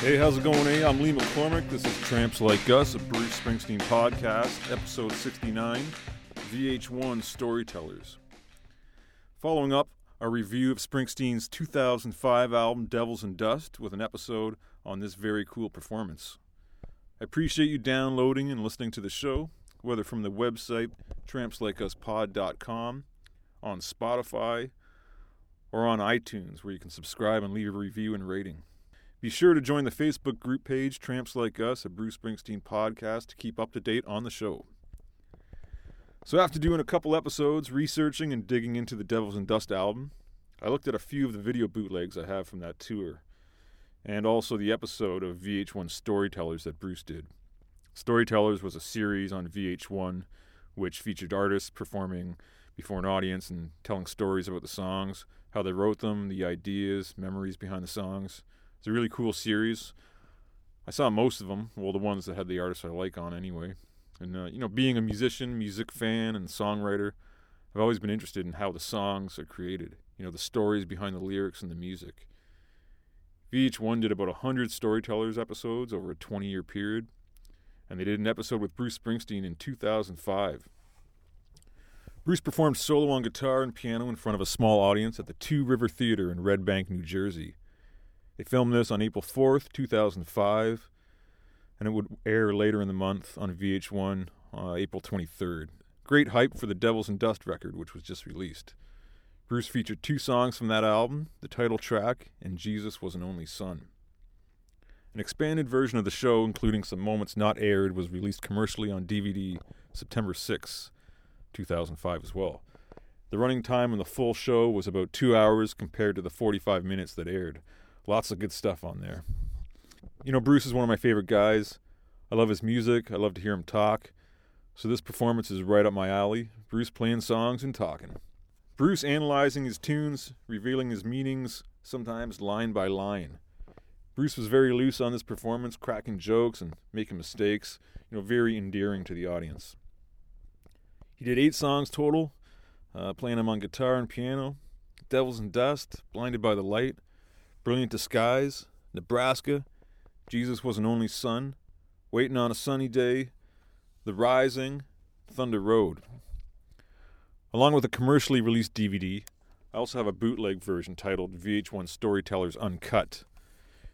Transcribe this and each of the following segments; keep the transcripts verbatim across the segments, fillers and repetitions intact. Hey, how's it going? Hey, I'm Lee McCormick. This is Tramps Like Us, a Bruce Springsteen podcast, episode sixty-nine, V H one Storytellers. Following up our review of Springsteen's two thousand five album, Devils and Dust, with an episode on this very cool performance. I appreciate you downloading and listening to the show, whether from the website, tramps like us pod dot com, on Spotify, or on iTunes, where you can subscribe and leave a review and rating. Be sure to join the Facebook group page, Tramps Like Us, a Bruce Springsteen podcast, to keep up to date on the show. So after doing a couple episodes, researching and digging into the Devils and Dust album, I looked at a few of the video bootlegs I have from that tour, and also the episode of V H one Storytellers that Bruce did. Storytellers was a series on V H one which featured artists performing before an audience and telling stories about the songs, how they wrote them, the ideas, memories behind the songs. It's a really cool series. I saw most of them, well, the ones that had the artists I like on anyway. And, uh, you know, being a musician, music fan, and songwriter, I've always been interested in how the songs are created, you know, the stories behind the lyrics and the music. V H one did about one hundred Storytellers episodes over a twenty-year period, and they did an episode with Bruce Springsteen in two thousand five. Bruce performed solo on guitar and piano in front of a small audience at the Two River Theater in Red Bank, New Jersey. They filmed this on April fourth, two thousand five, and it would air later in the month on V H one, uh, April twenty-third. Great hype for the Devils and Dust record, which was just released. Bruce featured two songs from that album, the title track and Jesus Was an Only Son. An expanded version of the show, including some moments not aired, was released commercially on D V D September sixth, two thousand five as well. The running time on the full show was about two hours compared to the forty-five minutes that aired. Lots of good stuff on there. You know, Bruce is one of my favorite guys. I love his music. I love to hear him talk. So this performance is right up my alley. Bruce playing songs and talking. Bruce analyzing his tunes, revealing his meanings, sometimes line by line. Bruce was very loose on this performance, cracking jokes and making mistakes. You know, very endearing to the audience. He did eight songs total, uh, playing them on guitar and piano. Devils and Dust, Blinded by the Light, Brilliant Disguise, Nebraska, Jesus Was an Only Son, Waitin' on a Sunny Day, The Rising, Thunder Road. Along with a commercially released D V D, I also have a bootleg version titled V H one Storytellers Uncut.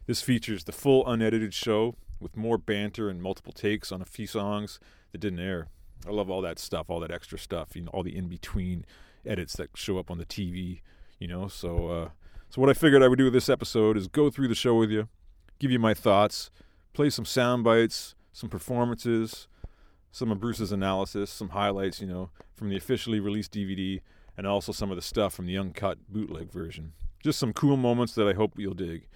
This features the full unedited show with more banter and multiple takes on a few songs that didn't air. I love all that stuff, all that extra stuff, you know, all the in-between edits that show up on the T V, you know, so... Uh, So what I figured I would do with this episode is go through the show with you, give you my thoughts, play some sound bites, some performances, some of Bruce's analysis, some highlights, you know, from the officially released D V D, and also some of the stuff from the uncut bootleg version. Just some cool moments that I hope you'll dig.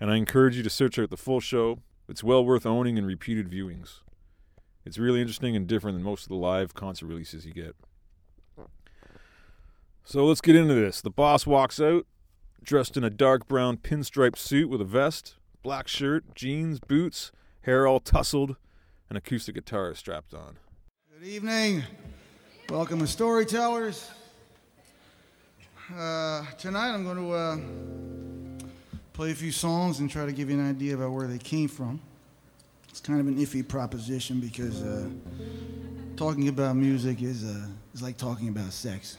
And I encourage you to search out the full show. It's well worth owning and repeated viewings. It's really interesting and different than most of the live concert releases you get. So let's get into this. The boss walks out, dressed in a dark brown pinstripe suit with a vest, black shirt, jeans, boots, hair all tousled, and acoustic guitar strapped on. Good evening. Welcome to Storytellers. Uh, tonight I'm going to uh, play a few songs and try to give you an idea about where they came from. It's kind of an iffy proposition because uh, talking about music is, uh, is like talking about sex.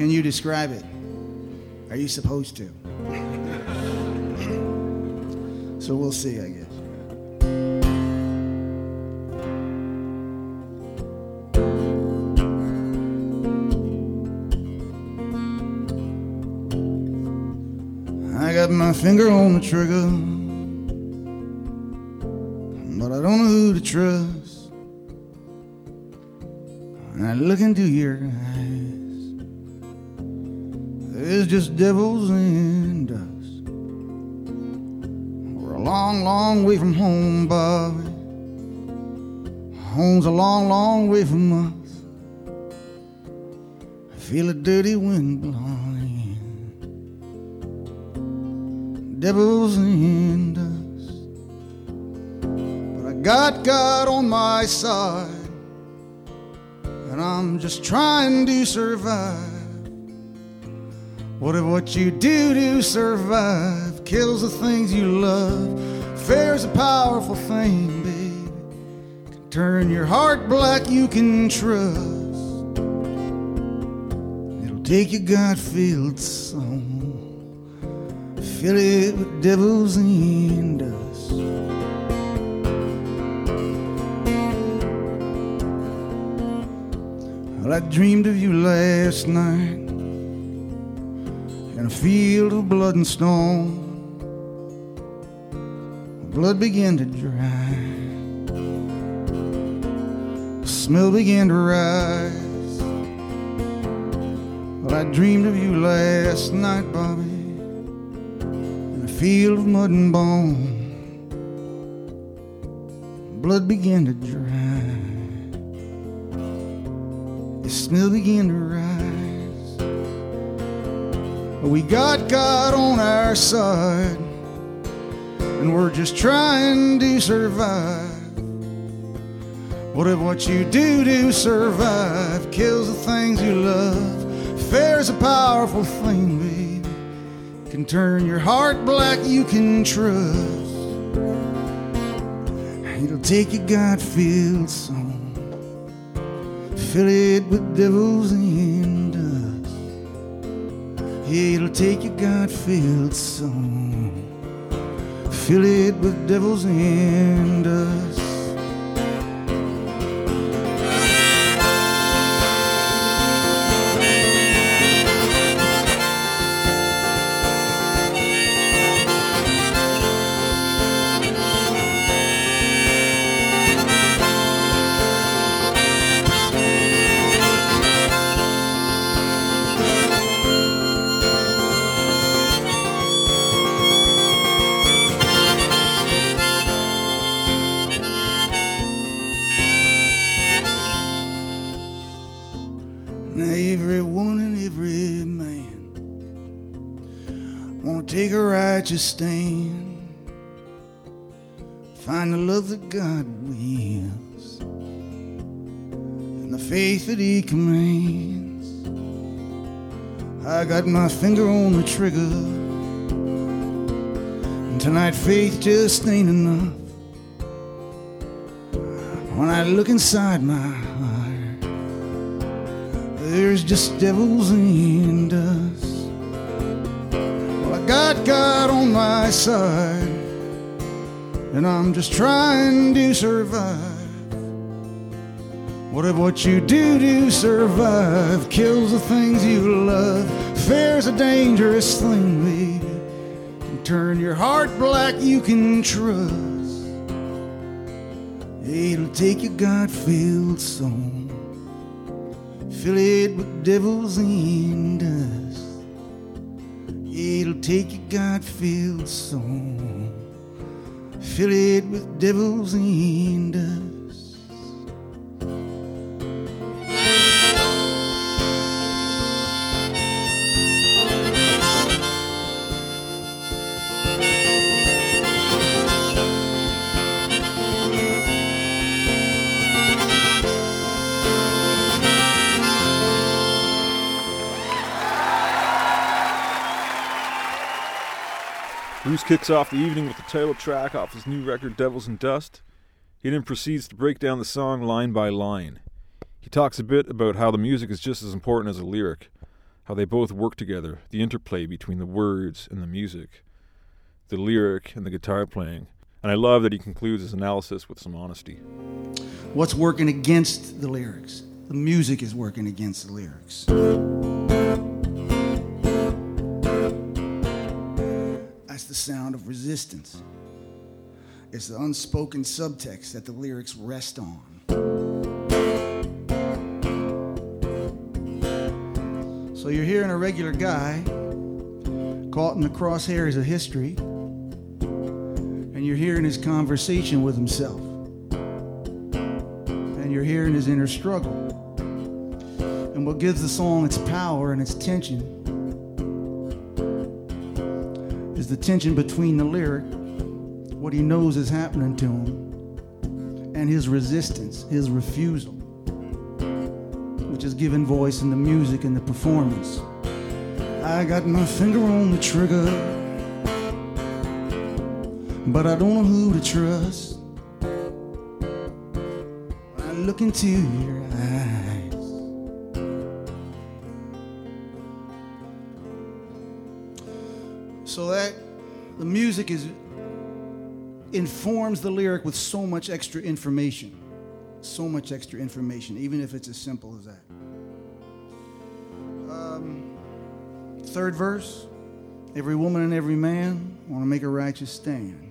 Can you describe it? Are you supposed to? So we'll see, I guess. I got my finger on the trigger, but I don't know who to trust. And I look into your eyes. It's just devils and dust. We're a long, long way from home, Bobby. Home's a long, long way from us. I feel a dirty wind blowing. Devils and dust. But I got God on my side, and I'm just trying to survive. What if what you do to survive kills the things you love. Fear's a powerful thing, baby. Can turn your heart black, you can trust. It'll take your God-filled soul, fill it with devils and dust. Well, I dreamed of you last night in a field of blood and stone. Blood began to dry, the smell began to rise. Well, I dreamed of you last night, Bobby, field of mud and bone. Blood began to dry, the smell began to rise. We got God on our side, and we're just trying to survive. What if what you do to survive kills the things you love? Fair's a powerful thing, baby. Can turn your heart black, you can trust. It'll take your God-filled soul, fill it with devils and dust. Yeah, it'll take your God-filled soul, fill it with devils and dust. Just stand, find the love that God wills and the faith that He commands. I got my finger on the trigger, and tonight faith just ain't enough. When I look inside my heart, there's just devils and dust. Got God on my side, and I'm just trying to survive. What if what you do to survive kills the things you love? Fear's a dangerous thing, baby. You turn your heart black, you can trust. It'll take your God-filled soul, fill it with devils and dust. It'll take your God-filled soul, fill it with devils and dust. Bruce kicks off the evening with the title track off his new record, Devils and Dust. He then proceeds to break down the song line by line. He talks a bit about how the music is just as important as a lyric, how they both work together, the interplay between the words and the music, the lyric and the guitar playing. And I love that he concludes his analysis with some honesty. What's working against the lyrics? The music is working against the lyrics. The sound of resistance. It's the unspoken subtext that the lyrics rest on. So you're hearing a regular guy caught in the crosshairs of history, and you're hearing his conversation with himself, and you're hearing his inner struggle. And what gives the song its power and its tension is the tension between the lyric, what he knows is happening to him, and his resistance, his refusal, which is given voice in the music and the performance. I got my finger on the trigger, but I don't know who to trust. When I look into your eyes. So that the music is informs the lyric with so much extra information. So much extra information, even if it's as simple as that. Um, third verse, every woman and every man want to make a righteous stand.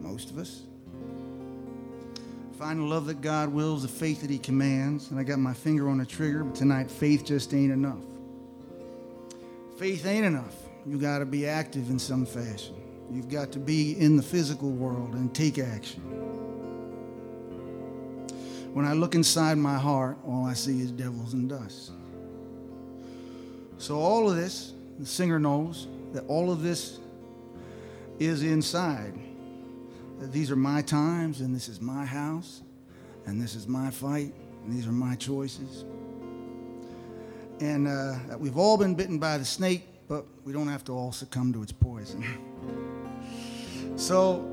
Most of us. Find the love that God wills, the faith that he commands. And I got my finger on the trigger, but tonight faith just ain't enough. Faith ain't enough. You got to be active in some fashion. You've got to be in the physical world and take action. When I look inside my heart, all I see is devils and dust. So all of this, the singer knows that all of this is inside. That these are my times, and this is my house, and this is my fight, and these are my choices. And uh, we've all been bitten by the snake, but we don't have to all succumb to its poison. So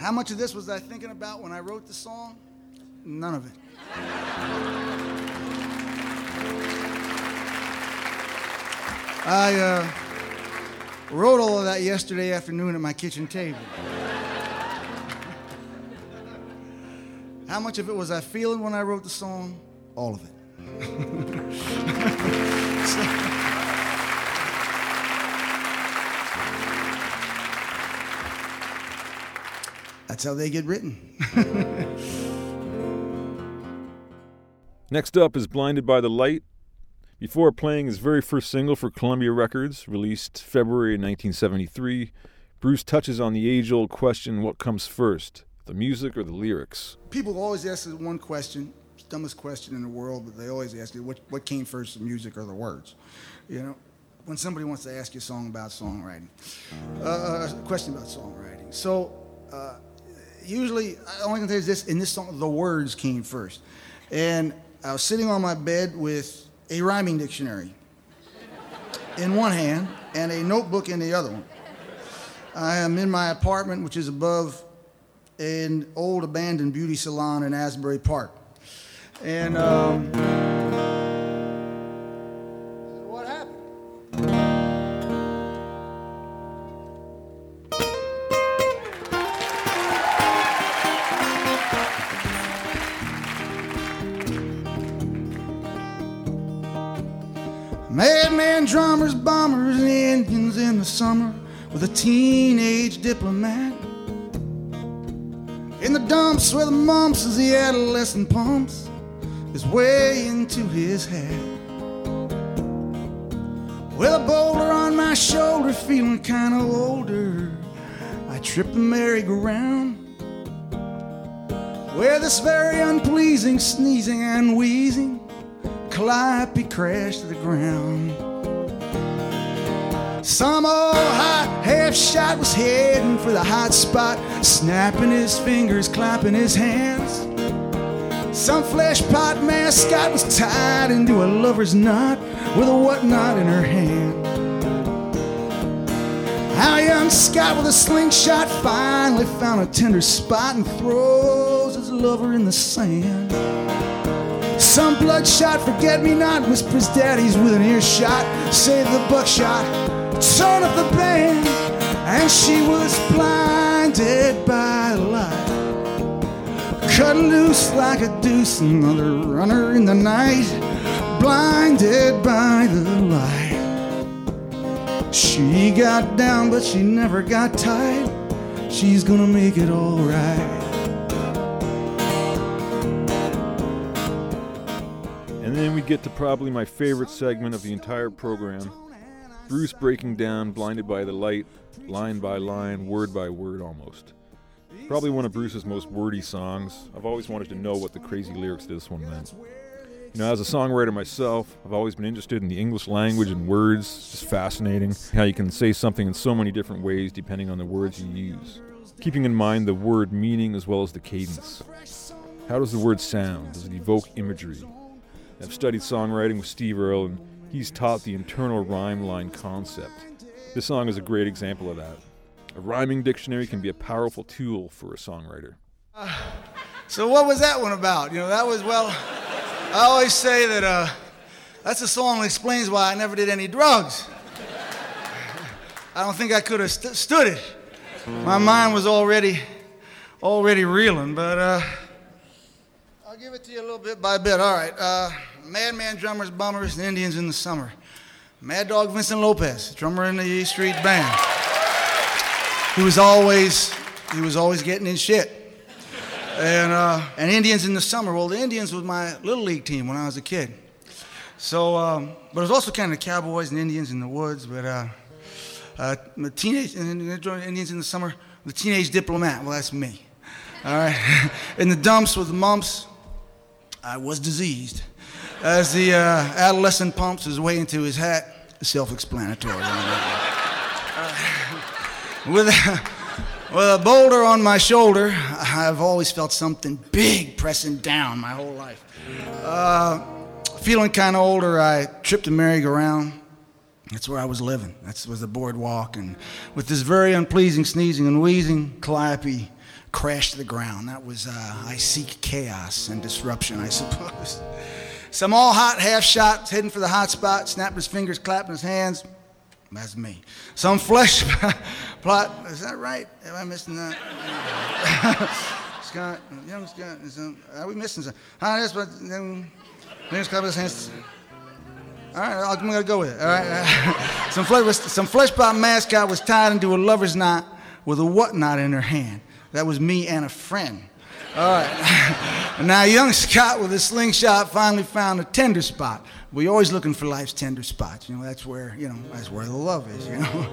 how much of this was I thinking about when I wrote the song? None of it. I uh, wrote all of that yesterday afternoon at my kitchen table. How much of it was I feeling when I wrote the song? All of it. so, that's how they get written. Next up is Blinded by the Light. Before playing his very first single for Columbia Records, released February nineteen seventy-three, Bruce touches on the age-old question, what comes first, the music or the lyrics? People always ask this one question, dumbest question in the world, but they always ask you, what, what came first, the music or the words? You know, when somebody wants to ask you a song about songwriting, uh, a question about songwriting. So uh, usually, I only can tell you this, in this song, the words came first. And I was sitting on my bed with a rhyming dictionary in one hand and a notebook in the other one. I am in my apartment, which is above an old abandoned beauty salon in Asbury Park. And um, what happened? Madman drummers, bombers, and Indians in the summer with a teenage diplomat. In the dumps where the mumps as the adolescent pumps his way into his hat. With a boulder on my shoulder, feeling kind of older, I trip the merry-go-round. Where this very unpleasing, sneezing and wheezing, Calliope crashed to the ground. Some old hot half shot was heading for the hot spot, snapping his fingers, clapping his hands. Some flesh pot mascot was tied into a lover's knot with a whatnot in her hand. Our young Scott with a slingshot finally found a tender spot and throws his lover in the sand. Some bloodshot forget-me-not whispers daddies with an earshot, save the buckshot, turn up the band. And she was blinded by the light, cut loose like a deuce, another runner in the night. Blinded by the light. She got down but she never got tight. She's gonna make it all right. And then we get to probably my favorite segment of the entire program, Bruce breaking down Blinded by the Light, line by line, word by word almost. Probably one of Bruce's most wordy songs. I've always wanted to know what the crazy lyrics to this one meant. You know, as a songwriter myself, I've always been interested in the English language and words. It's just fascinating how you can say something in so many different ways depending on the words you use, keeping in mind the word meaning as well as the cadence. How does the word sound? Does it evoke imagery? I've studied songwriting with Steve Earle, and he's taught the internal rhyme line concept. This song is a great example of that. A rhyming dictionary can be a powerful tool for a songwriter. Uh, so what was that one about? You know, that was, well, I always say that uh, that's a song that explains why I never did any drugs. I don't think I could have st- stood it. My mind was already, already reeling, but uh, I'll give it to you a little bit by bit. All right. Uh, Madman Drummers, Bummers, and Indians in the Summer. Mad Dog Vincent Lopez, drummer in the E Street Band. He was always, he was always getting in shit. And uh, and Indians in the Summer. Well, the Indians was my little league team when I was a kid. So, um, but it was also kind of cowboys and Indians in the woods. But uh, uh, teenage Indians in the Summer. The Teenage Diplomat. Well, that's me. All right. In the Dumps with the Mumps. I was diseased. As the uh, adolescent pumps his way into his hat. Self-explanatory. With a, with a boulder on my shoulder, I've always felt something big pressing down my whole life. Uh, feeling kind of older, I tripped the merry-go-round. That's where I was living. That was the boardwalk. And with this very unpleasing sneezing and wheezing, Calliope crashed to the ground. That was, uh, I seek chaos and disruption, I suppose. Some all hot half shots heading for the hot spot, snapped his fingers, clapping his hands. That's me. Some flesh plot. Is that right? Am I missing that? Scott, young Scott. Are we missing something? Huh, that's what. Fingers clapping his hands. All right, I'm gonna go with it. All right. some flesh, some flesh plot mascot was tied into a lover's knot with a whatnot in her hand. That was me and a friend. All right. Now, young Scott with his slingshot finally found a tender spot. We're always looking for life's tender spots. You know, that's where, you know, that's where the love is, you know.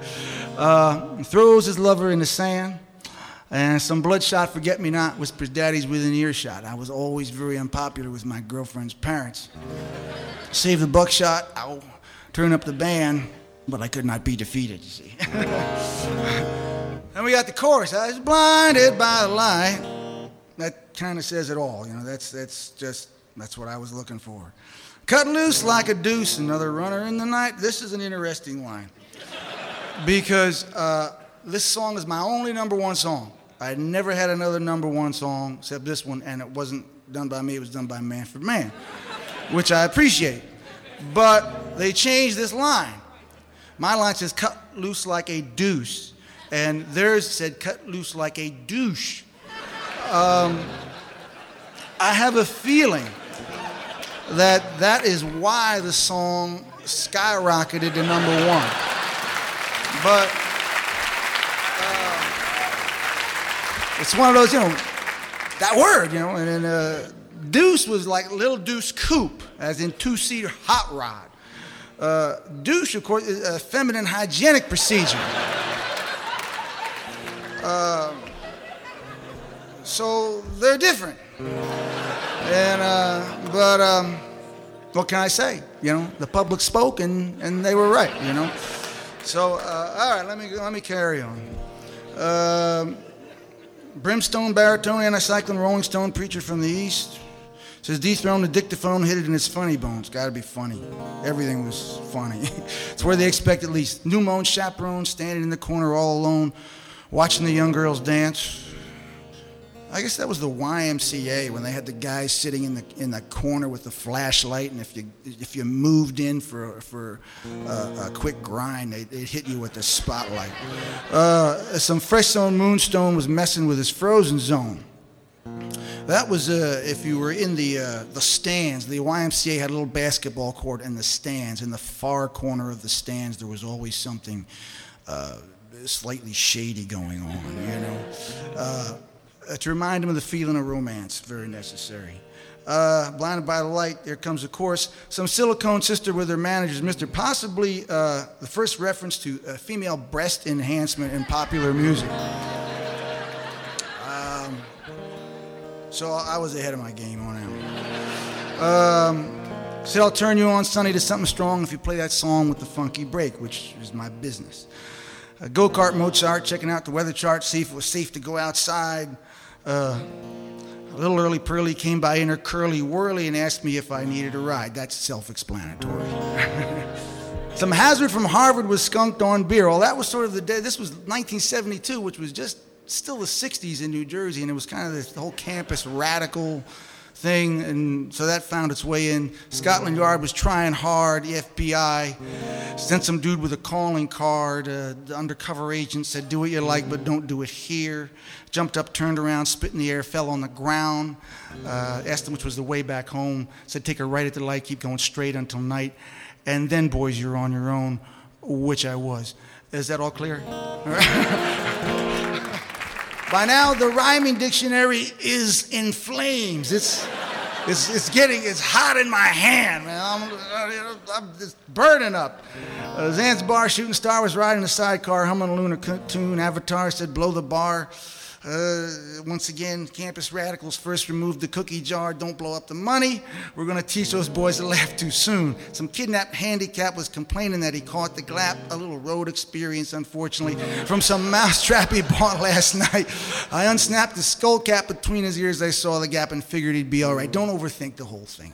Uh, he throws his lover in the sand, and some bloodshot forget-me-not whispers daddy's within earshot. I was always very unpopular with my girlfriend's parents. Save the buckshot, ow, turn up the band, but I could not be defeated, you see. And we got the chorus. I was blinded by the light. That kind of says it all, you know. That's that's just that's what I was looking for. Cut loose like a deuce, another runner in the night. This is an interesting line because uh, this song is my only number one song. I never had another number one song except this one, and it wasn't done by me. It was done by Manfred Mann, which I appreciate. But they changed this line. My line says "cut loose like a deuce," and theirs said "cut loose like a douche." Um, I have a feeling that that is why the song skyrocketed to number one. But uh, it's one of those, you know, that word, you know. And, and uh, Deuce was like Little Deuce Coupe, as in two-seater hot rod. Uh, douche, of course, is a feminine hygienic procedure. Uh, So they're different, and uh, but um, what can I say? You know, the public spoke, and, and they were right. You know, so uh, all right, let me let me carry on. Uh, brimstone baritone, anticyclone, Rolling Stone preacher from the east says dethrone the dictaphone, hit it in his funny bones. Got to be funny. Everything was funny. It's where they expect at least. New moon chaperone standing in the corner all alone, watching the young girls dance. I guess that was the Y M C A when they had the guys sitting in the in the corner with the flashlight, and if you if you moved in for for uh, a quick grind, they they'd hit you with the spotlight. Uh, some fresh-sown moonstone was messing with his frozen zone. That was uh, if you were in the uh, the stands. The Y M C A had a little basketball court in the stands. In the far corner of the stands, there was always something uh, slightly shady going on. You know. Uh, Uh, to remind him of the feeling of romance, very necessary. Uh, blinded by the light, there comes the chorus. Some silicone sister with her managers, Mister Possibly uh, the first reference to uh, female breast enhancement in popular music. Um, so I was ahead of my game on that one. Um, said I'll turn you on, Sonny, to something strong if you play that song with the funky break, which is my business. Uh, go-kart Mozart, checking out the weather chart, see if it was safe to go outside. Uh, a little early Pearly came by in her curly whirly and asked me if I needed a ride. That's self-explanatory. Some hazard from Harvard was skunked on beer. Well, that was sort of the day. This was nineteen seventy-two, which was just still the sixties in New Jersey, and it was kind of this whole campus radical thing, and so that found its way in. Scotland Yard was trying hard, the F B I sent some dude with a calling card, uh, the undercover agent said, do what you like, but don't do it here. Jumped up, turned around, spit in the air, fell on the ground, uh, asked him which was the way back home, said take a right at the light, keep going straight until night, and then boys, you're on your own, which I was. Is that all clear? By now, the rhyming dictionary is in flames. It's, it's, it's getting, it's hot in my hand, man. I'm, I'm it's burning up. Uh, Zanzibar shooting star was riding a sidecar, humming a lunar tune. Avatar said, blow the bar. Uh, once again, campus radicals first removed the cookie jar. Don't blow up the money. We're going to teach those boys to laugh too soon. Some kidnapped handicap was complaining that he caught the glap, a little road experience, unfortunately, from some mousetrap he bought last night. I unsnapped his skull cap between his ears. I saw the gap and figured he'd be all right. Don't overthink the whole thing.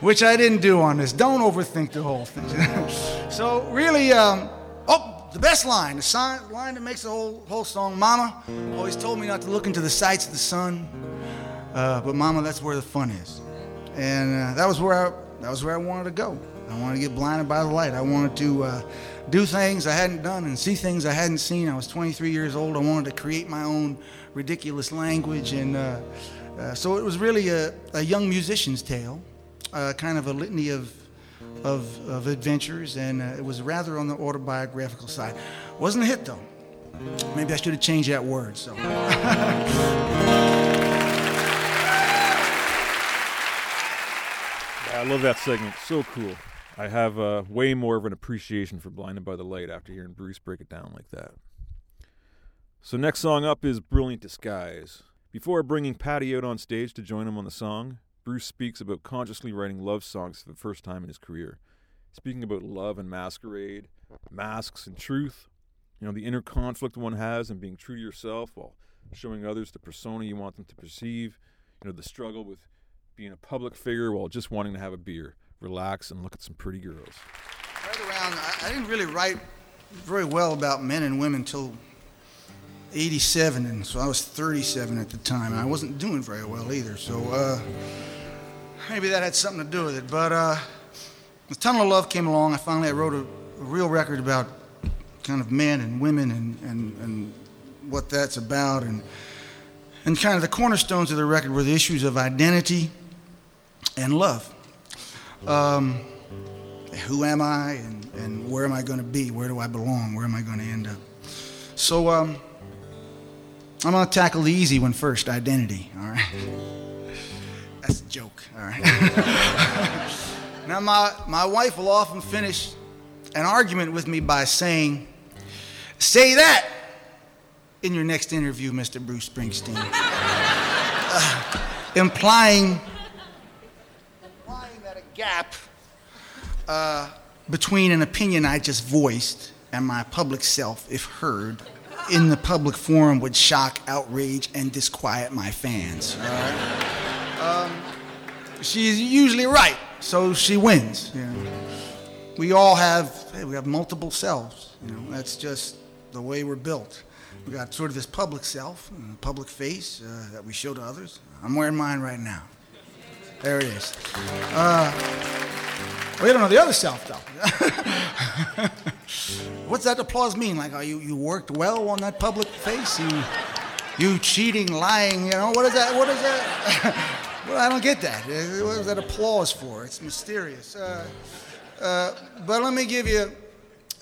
Which I didn't do on this. Don't overthink the whole thing. So really, um, oh, the best line, the sign, line that makes the whole whole song, Mama always told me not to look into the sights of the sun, uh, but Mama, that's where the fun is. And uh, that was where I, that was where I wanted to go. I wanted to get blinded by the light. I wanted to uh, do things I hadn't done and see things I hadn't seen. I was twenty-three years old. I wanted to create my own ridiculous language. And uh, uh, so it was really a, a young musician's tale, uh, kind of a litany of Of, of adventures, and uh, it was rather on the autobiographical side. Wasn't a hit though. Maybe I should have changed that word. So, yeah, I love that segment. So cool. I have uh, way more of an appreciation for Blinded by the Light after hearing Bruce break it down like that. So next song up is Brilliant Disguise. Before bringing Patty out on stage to join him on the song, Bruce speaks about consciously writing love songs for the first time in his career, speaking about love and masquerade, masks and truth, you know, the inner conflict one has and being true to yourself while showing others the persona you want them to perceive, you know, the struggle with being a public figure while just wanting to have a beer, relax, and look at some pretty girls. Right around, I didn't really write very well about men and women until eighty-seven, and so I was thirty-seven at the time, and I wasn't doing very well either, so, uh... maybe that had something to do with it, but uh, the Tunnel of Love came along. I finally I wrote a, a real record about kind of men and women and, and, and what that's about, and and kind of the cornerstones of the record were the issues of identity and love. Um, who am I, and, and where am I going to be? Where do I belong? Where am I going to end up? So um, I'm going to tackle the easy one first, identity, all right? That's a joke, all right. Now, my, my wife will often finish an argument with me by saying, say that in your next interview, Mister Bruce Springsteen. uh, implying, implying that a gap uh, between an opinion I just voiced and my public self, if heard in the public forum, would shock, outrage, and disquiet my fans, all right? Um, she's usually right, so she wins. You know. We all have, hey, we have multiple selves. You know, that's just the way we're built. We got sort of this public self, public face uh, that we show to others. I'm wearing mine right now. There it is. Uh, we don't know the other self, though. What's that applause mean? Like, oh, you, you worked well on that public face? You, you cheating, lying, you know, what is that? What is that? Well, I don't get that. What is that applause for? It's mysterious. Uh, uh, but let me give you,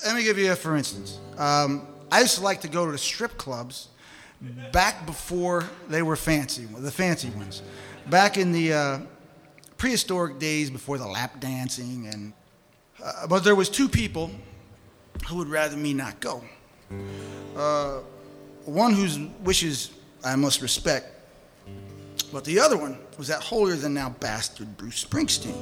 let me give you a for instance. Um, I used to like to go to the strip clubs back before they were fancy, the fancy ones. Back in the uh, prehistoric days before the lap dancing, and uh, but there was two people who would rather me not go. Uh, one whose wishes I must respect, but the other one was that holier-than-thou bastard Bruce Springsteen.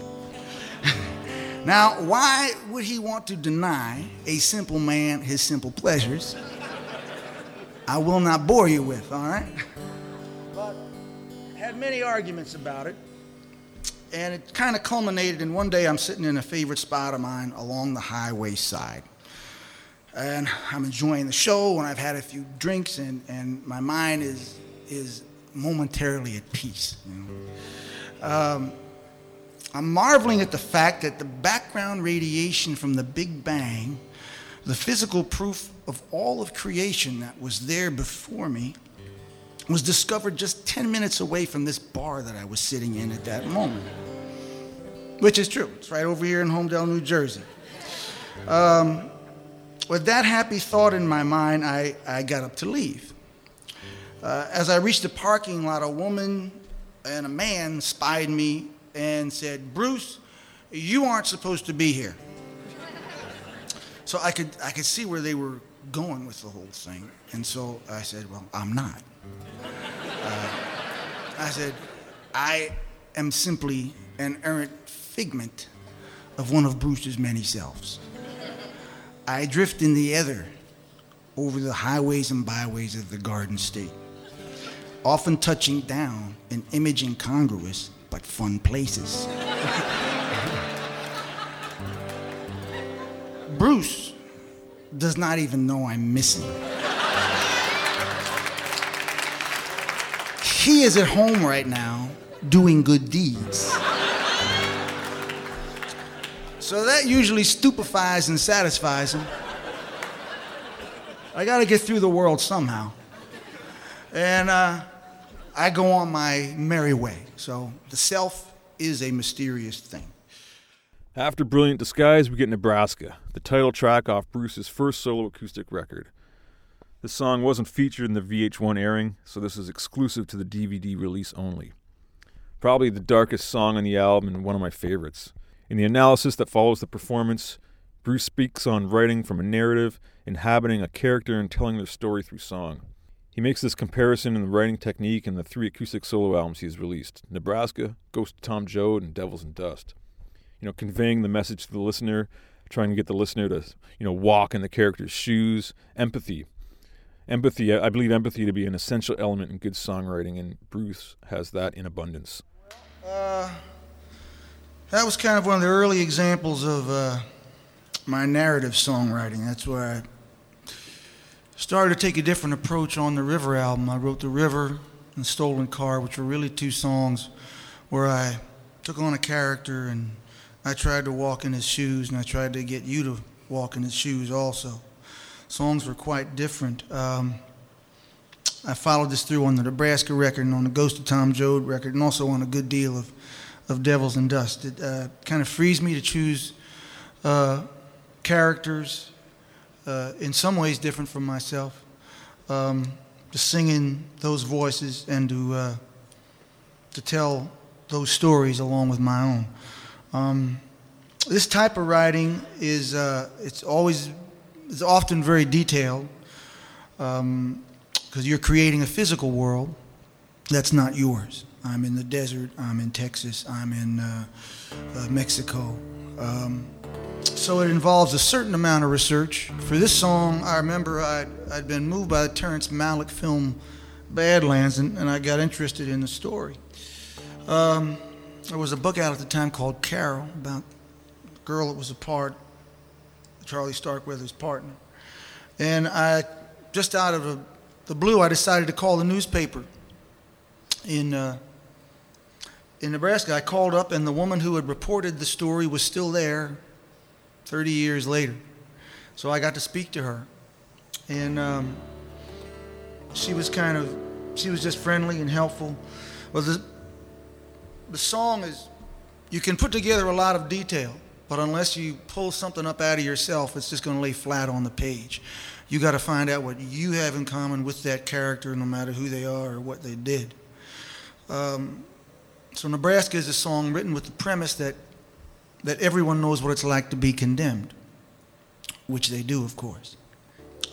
Now, why would he want to deny a simple man his simple pleasures? I will not bore you with, all right? But had many arguments about it. and it kind of culminated in one day I'm sitting in a favorite spot of mine along the highway side. And I'm enjoying the show, and I've had a few drinks, and, and my mind is is momentarily at peace. You know? um, I'm marveling at the fact that the background radiation from the Big Bang, the physical proof of all of creation that was there before me, was discovered just ten minutes away from this bar that I was sitting in at that moment, which is true. It's right over here in Holmdel, New Jersey. Um, With that happy thought in my mind, I, I got up to leave. Uh, as I reached the parking lot, a woman and a man spied me and said, "Bruce, you aren't supposed to be here." So I could I could see where they were going with the whole thing. And so I said, "Well, I'm not." Uh, I said, "I am simply an errant figment of one of Bruce's many selves. I drift in the ether over the highways and byways of the Garden State, often touching down in image incongruous but fun places." Bruce does not even know I'm missing. He is at home right now doing good deeds. So that usually stupefies and satisfies him. I got to get through the world somehow. And uh, I go on my merry way. So the self is a mysterious thing. After Brilliant Disguise, we get Nebraska, the title track off Bruce's first solo acoustic record. This song wasn't featured in the V H one airing, so this is exclusive to the D V D release only. Probably the darkest song on the album and one of my favorites. In the analysis that follows the performance, Bruce speaks on writing from a narrative, inhabiting a character and telling their story through song. He makes this comparison in the writing technique in the three acoustic solo albums he has released, Nebraska, Ghost of Tom Joad, and Devils and Dust. You know, conveying the message to the listener, trying to get the listener to, you know, walk in the character's shoes, empathy. Empathy, I believe empathy to be an essential element in good songwriting, and Bruce has that in abundance. Uh... That was kind of one of the early examples of uh, my narrative songwriting. That's where I started to take a different approach on the River album. I wrote The River and Stolen Car, which were really two songs where I took on a character and I tried to walk in his shoes, and I tried to get you to walk in his shoes also. Songs were quite different. Um, I followed this through on the Nebraska record and on the Ghost of Tom Joad record, and also on a good deal of of Devils and Dust. It uh, kind of frees me to choose uh, characters uh, in some ways different from myself, um, to sing in those voices and to uh, to tell those stories along with my own. Um, this type of writing is uh, it's always it's often very detailed, because um, you're creating a physical world that's not yours. I'm in the desert, I'm in Texas, I'm in uh, uh, Mexico. Um, so it involves a certain amount of research. For this song, I remember I'd, I'd been moved by the Terrence Malick film Badlands, and, and I got interested in the story. Um, there was a book out at the time called Carol, about a girl that was a part, Charlie Starkweather's partner. And I, just out of a, the blue, I decided to call the newspaper in uh, In Nebraska. I called up, and the woman who had reported the story was still there thirty years later. So I got to speak to her. And um, she was kind of, she was just friendly and helpful. Well, the, the song is, you can put together a lot of detail, but unless you pull something up out of yourself, it's just going to lay flat on the page. You got to find out what you have in common with that character, no matter who they are or what they did. Um, So Nebraska is a song written with the premise that that everyone knows what it's like to be condemned, which they do, of course.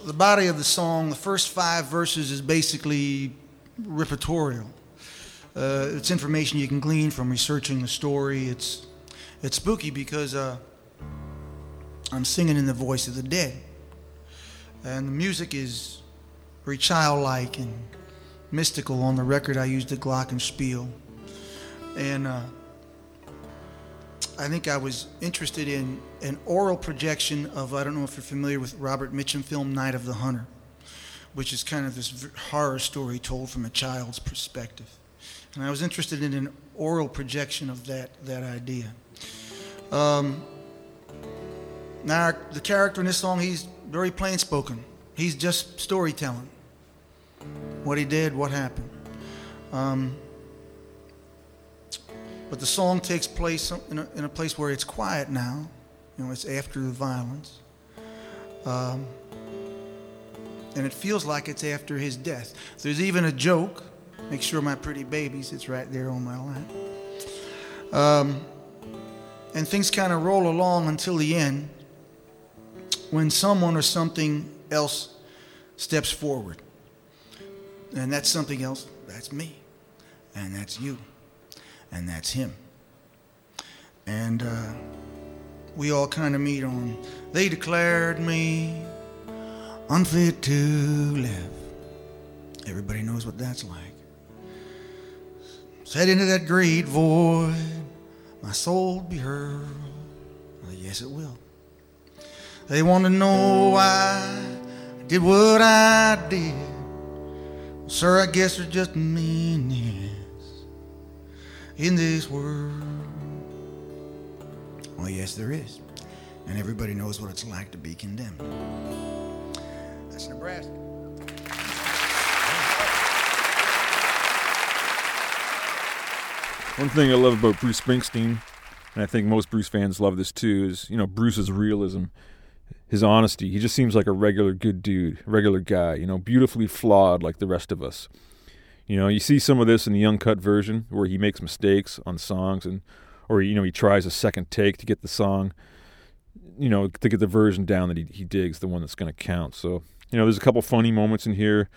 The body of the song, the first five verses, is basically repertorial. Uh, it's information you can glean from researching the story. It's it's spooky because uh, I'm singing in the voice of the dead, and the music is very childlike and mystical. On the record, I used the glockenspiel. And uh, I think I was interested in an oral projection of, I don't know if you're familiar with Robert Mitchum film Night of the Hunter, which is kind of this horror story told from a child's perspective. And I was interested in an oral projection of that, that idea. Um, now, the character in this song, he's very plain spoken. He's just storytelling. What he did, what happened. Um, but the song takes place in a, in a place where it's quiet now. You know, it's after the violence. Um, and it feels like it's after his death. There's even a joke, make sure my pretty babies, it's right there on my lap. Um, and things kind of roll along until the end when someone or something else steps forward. And that's something else, that's me, and that's you, and that's him. And uh, we all kind of meet on, they declared me unfit to live. Everybody knows what that's like. Set into that great void, my soul be hurled. Well, yes, it will. They want to know why I did what I did. Well, sir, I guess there's just meanness in this world. Well, yes, there is. And everybody knows what it's like to be condemned. That's Nebraska. One thing I love about Bruce Springsteen, and I think most Bruce fans love this too, is, you know, Bruce's realism, his honesty. He just seems like a regular good dude, regular guy, you know, beautifully flawed like the rest of us. You know, you see some of this in the uncut version where he makes mistakes on songs, and or, you know, he tries a second take to get the song, you know, to get the version down that he, he digs, the one that's going to count. So, you know, there's a couple funny moments in here.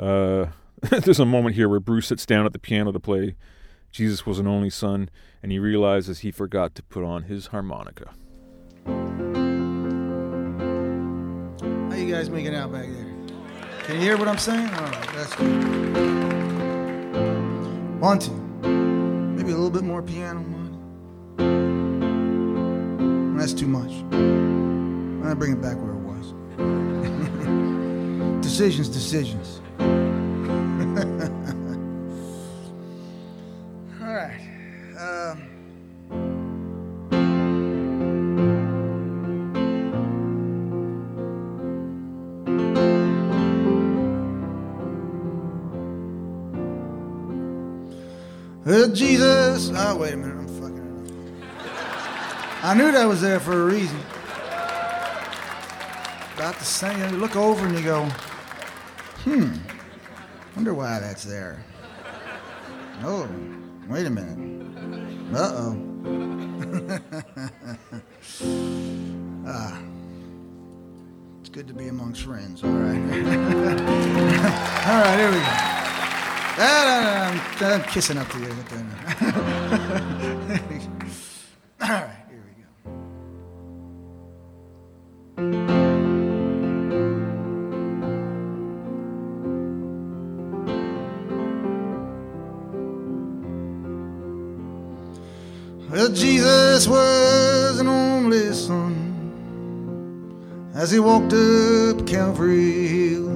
Uh, there's a moment here where Bruce sits down at the piano to play Jesus Was an Only Son, and he realizes he forgot to put on his harmonica. How you guys making out back there? Can you hear what I'm saying? All right, that's good. One, two. Maybe a little bit more piano. One. That's too much. I bring it back where it was. Decisions, decisions. All right. Um. Uh, Jesus. Oh, wait a minute. I'm fucking it up. I knew that was there for a reason. About to sing it. Look over and you go, hmm. Wonder why that's there. Oh. Wait a minute. Uh-oh. ah. It's good to be amongst friends, all right? all right, here we go. I'm kissing up to you. all right, here we go. Well, Jesus was an only son as he walked up Calvary Hill.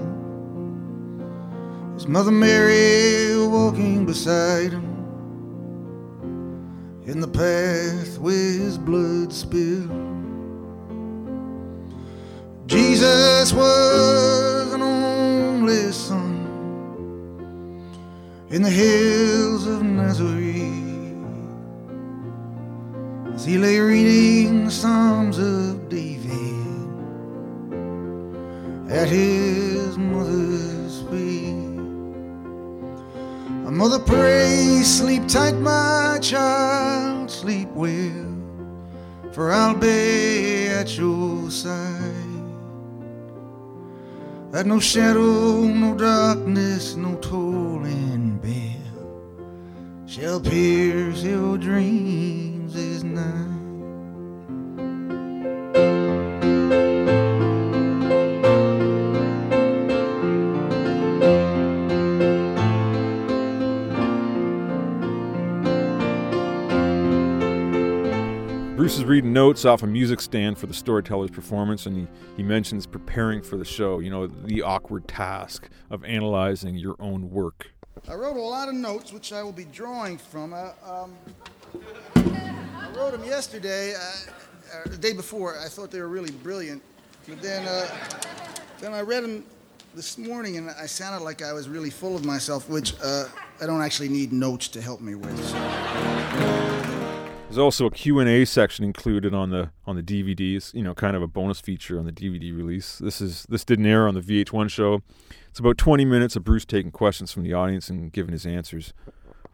His mother Mary walking beside him in the path with his blood spilled. Jesus was an only son in the hills of Nazareth. As he lay reading the Psalms of David at his mother's feet. A mother prays, sleep tight, my child, sleep well, for I'll be at your side. That no shadow, no darkness, no tolling bell shall pierce your dream. Is night. Bruce is reading notes off a music stand for the storyteller's performance, and he, he mentions preparing for the show, you know, the awkward task of analyzing your own work. I wrote a lot of notes, which I will be drawing from. Uh, um, I wrote them yesterday, uh, the day before. I thought they were really brilliant. But then, uh, then I read them this morning, and I sounded like I was really full of myself, which uh, I don't actually need notes to help me with. So. There's also a Q and A section included on the on the D V Ds, you know, kind of a bonus feature on the D V D release. This is this didn't air on the V H one show. It's about twenty minutes of Bruce taking questions from the audience and giving his answers.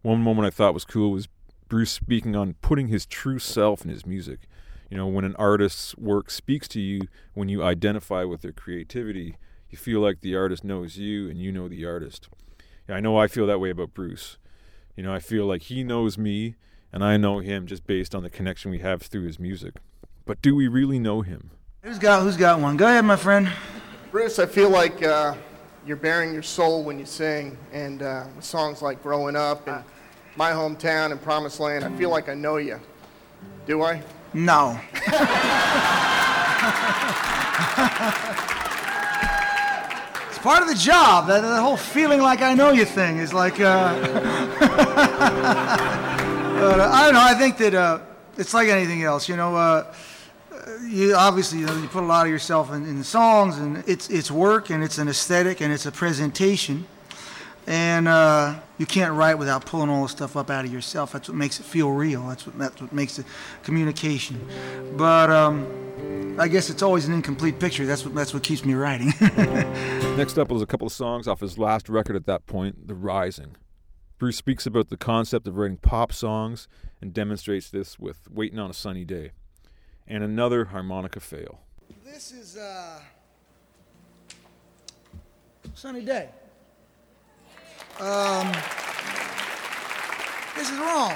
One moment I thought was cool was Bruce speaking on putting his true self in his music. You know, when an artist's work speaks to you, when you identify with their creativity, you feel like the artist knows you and you know the artist. Yeah, I know I feel that way about Bruce. You know, I feel like he knows me, and I know him just based on the connection we have through his music. But do we really know him? Who's got Who's got one? Go ahead, my friend. Bruce, I feel like uh, you're bearing your soul when you sing. And uh, with songs like Growing Up and My Hometown and Promised Land, I feel like I know you. Do I? No. It's part of the job. That, that whole feeling like I know you thing is like... Uh... But, uh, I don't know, I think that uh, it's like anything else, you know, uh, you obviously, you know, you put a lot of yourself in, in the songs, and it's it's work, and it's an aesthetic, and it's a presentation, and uh, you can't write without pulling all the stuff up out of yourself. That's what makes it feel real, that's what, that's what makes it communication, but um, I guess it's always an incomplete picture, that's what, that's what keeps me writing. Next up was a couple of songs off his last record at that point, The Rising. Bruce speaks about the concept of writing pop songs and demonstrates this with Waitin' on a Sunny Day and Another Harmonica Fail. This is uh, Sunny Day. Um, this is wrong.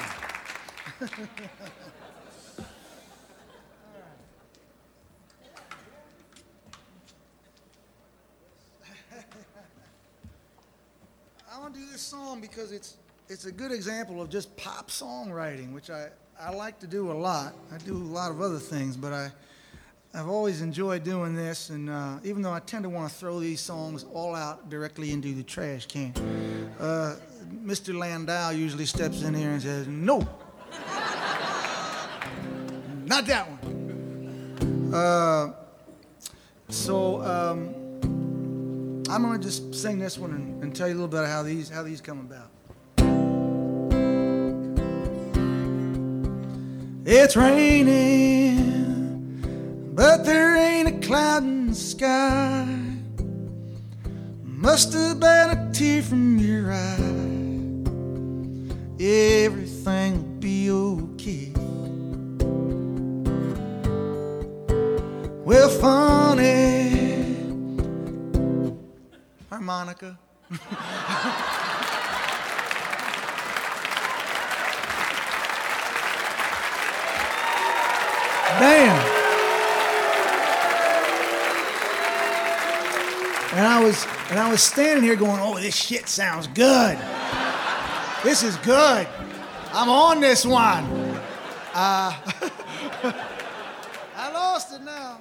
Do this song because it's it's a good example of just pop songwriting, which I, I like to do a lot. I do a lot of other things, but I, I've always enjoyed doing this, and uh, even though I tend to want to throw these songs all out directly into the trash can, uh, Mister Landau usually steps in here and says, no, not that one. Uh, so... Um, I'm going to just sing this one and, and tell you a little bit how these how these come about. It's raining, but there ain't a cloud in the sky. Must have been a tear from your eye. Everything will be okay. Well, funny. Harmonica. Damn. And I was and I was standing here going, oh, this shit sounds good. This is good. I'm on this one. Uh, I lost it now.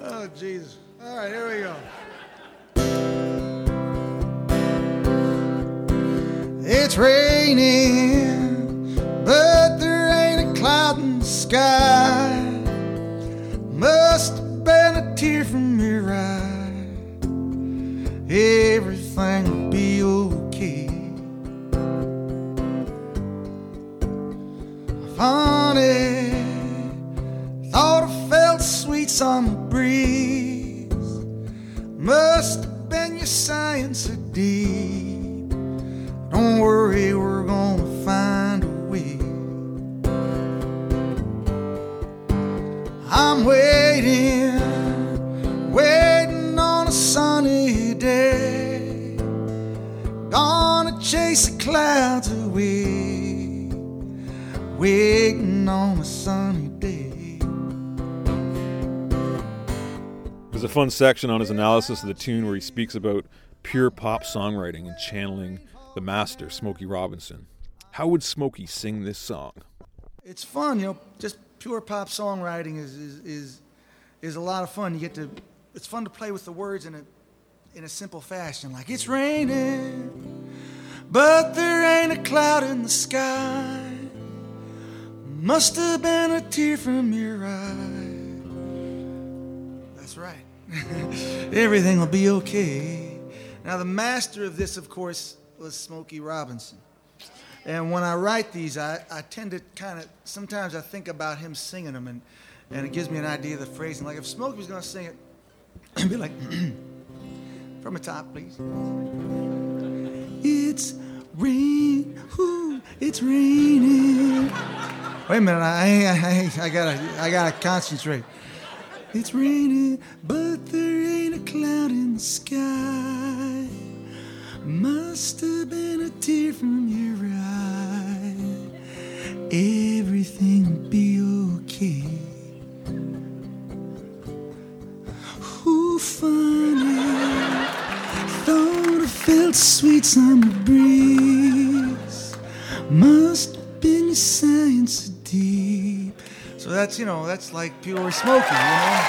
Oh, Jesus. All right, here we go. It's raining, but there ain't a cloud in the sky. Must have been a tear from your eye. Everything will be okay. Funny, thought I felt sweet summer breeze. Must have been your science so deep. Don't worry, we're gonna find a way. I'm waiting, waiting on a sunny day. Gonna chase the clouds away. Waiting on a sunny day. There's a fun section on his analysis of the tune where he speaks about pure pop songwriting and channeling the master, Smokey Robinson. How would Smokey sing this song? It's fun, you know, just pure pop songwriting is is, is is a lot of fun. You get to, it's fun to play with the words in a in a simple fashion, like it's raining, but there ain't a cloud in the sky. Must have been a tear from your eye. That's right. Everything will be okay. Now the master of this, of course, was Smokey Robinson. And when I write these, I, I tend to kind of, sometimes I think about him singing them, and, and it gives me an idea of the phrasing. Like if Smokey was going to sing it, I'd be like, from the top, please. It's rain, ooh, it's raining. Wait a minute, I, I, I gotta, I gotta concentrate. It's raining, but there ain't a cloud in the sky. Must have been a tear from your eye. Everything will be okay. Who funny thought it felt sweet summer breeze. Must have been a sign so deep. So that's, you know, that's like pure Smokey, you know?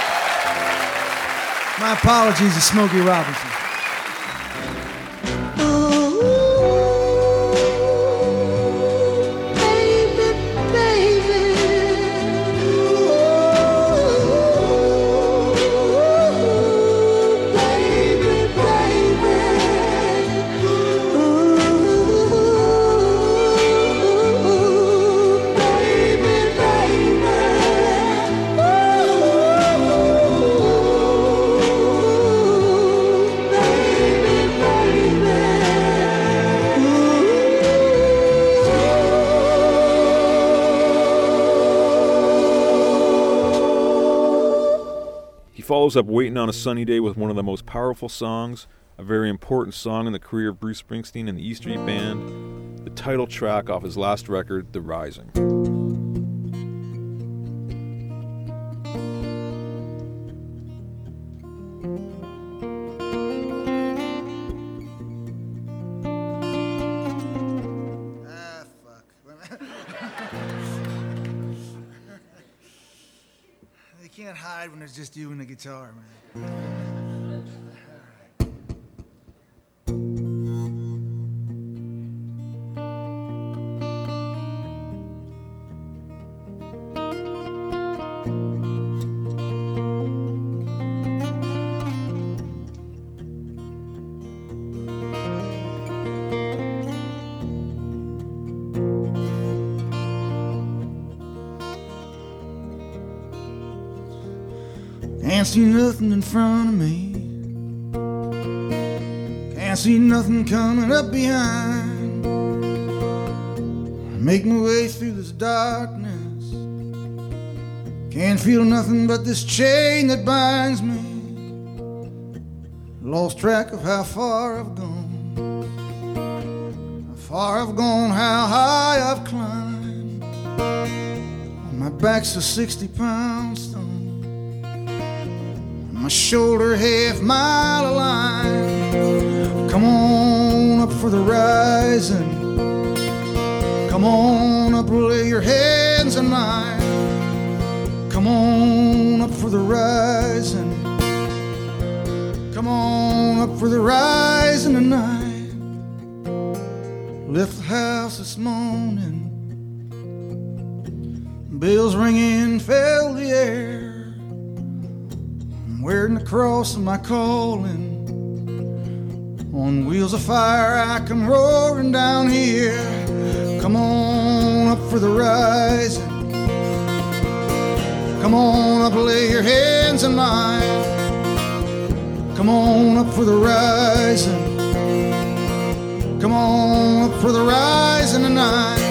My apologies to Smokey Robinson. Follows up Waitin' on a Sunny Day with one of the most powerful songs, a very important song in the career of Bruce Springsteen and the E Street Band, the title track off his last record, The Rising. Ah, fuck. They can't hide when it's just you and the guitar, man. Can't see nothing in front of me. Can't see nothing coming up behind. I make my way through this darkness. Can't feel nothing but this chain that binds me. Lost track of how far I've gone. How far I've gone, how high I've climbed. My back's a sixty pound stone. My shoulder half mile aligned. Come on up for the rising. Come on up, lay your hands in mine. Come on up for the rising. Come on up for the rising tonight. Left the house this morning. Bells ringing, filled the air. Wearing the cross of my calling. On wheels of fire I come roaring down here. Come on up for the rising. Come on up, lay your hands in mine. Come on up for the rising. Come on up for the rising tonight.